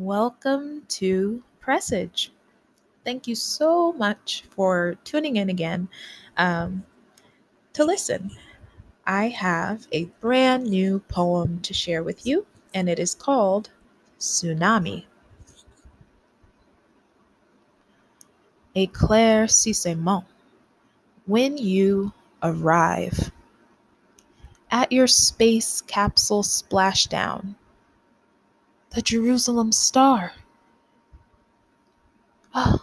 Welcome to Presage. Thank you so much for tuning in again to listen. I have a brand new poem to share with you, and it is called Tsunami. Eclaircissement. When you arrive at your space capsule splashdown, the Jerusalem star. Oh,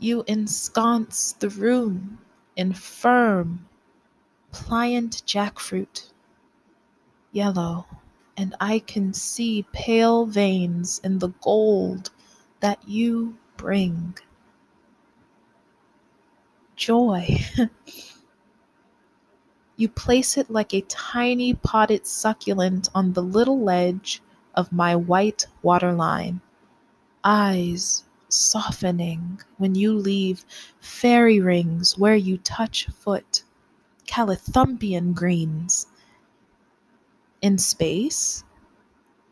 you ensconce the room in firm, pliant jackfruit, yellow, and I can see pale veins in the gold that you bring. Joy. You place it like a tiny potted succulent on the little ledge of my white waterline, eyes softening when you leave fairy rings where you touch foot, Calithumpian greens. In space,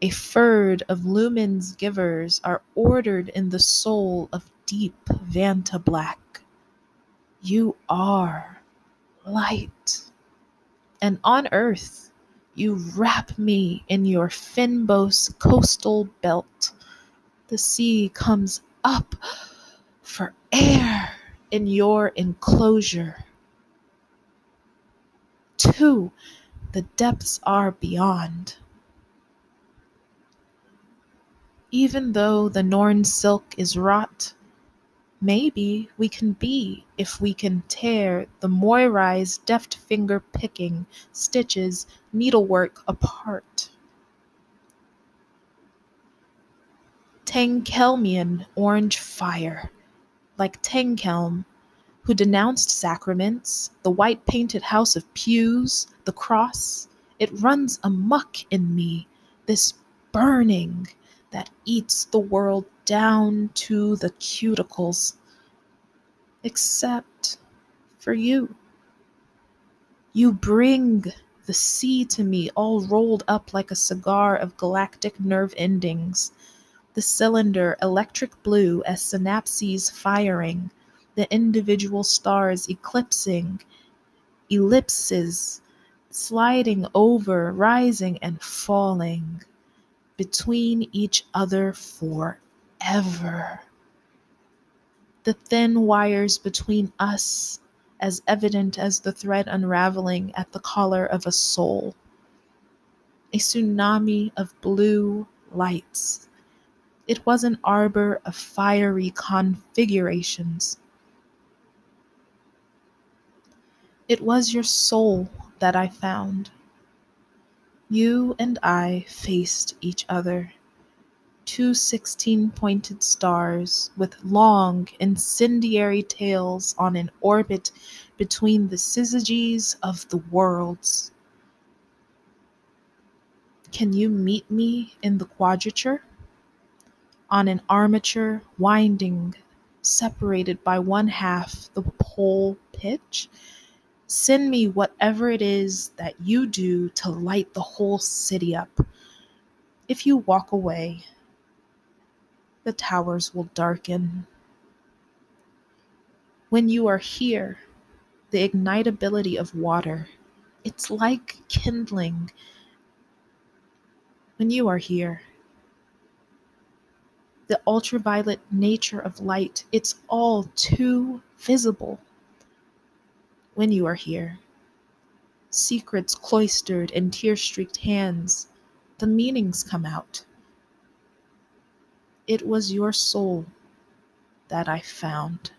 a furred of lumens givers are ordered in the soul of deep Vantablack. You are light. And on earth, you wrap me in your Finbos coastal belt. The sea comes up for air in your enclosure. Too, the depths are beyond. Even though the Norn silk is wrought, maybe we can be if we can tear the Moirai's deft finger picking stitches needlework apart. Tengkelmian orange fire, like Tengkelm, who denounced sacraments, the white painted house of pews, the cross. It runs amuck in me, this burning that eats the world down to the cuticles, except for you. You bring the sea to me all rolled up like a cigar of galactic nerve endings, the cylinder electric blue as synapses firing, the individual stars eclipsing, ellipses sliding over, rising and falling between each other for ever. The thin wires between us, as evident as the thread unraveling at the collar of a soul. A tsunami of blue lights. It was an arbor of fiery configurations. It was your soul that I found. You and I faced each other. 2 16-pointed stars with long incendiary tails on an orbit between the syzygies of the worlds. Can you meet me in the quadrature? On an armature winding, separated by 1/2 the pole pitch? Send me whatever it is that you do to light the whole city up. If you walk away, the towers will darken. When you are here, the ignitability of water, it's like kindling. When you are here, the ultraviolet nature of light, it's all too visible. When you are here, secrets cloistered in tear-streaked hands, the meanings come out. It was your soul that I found.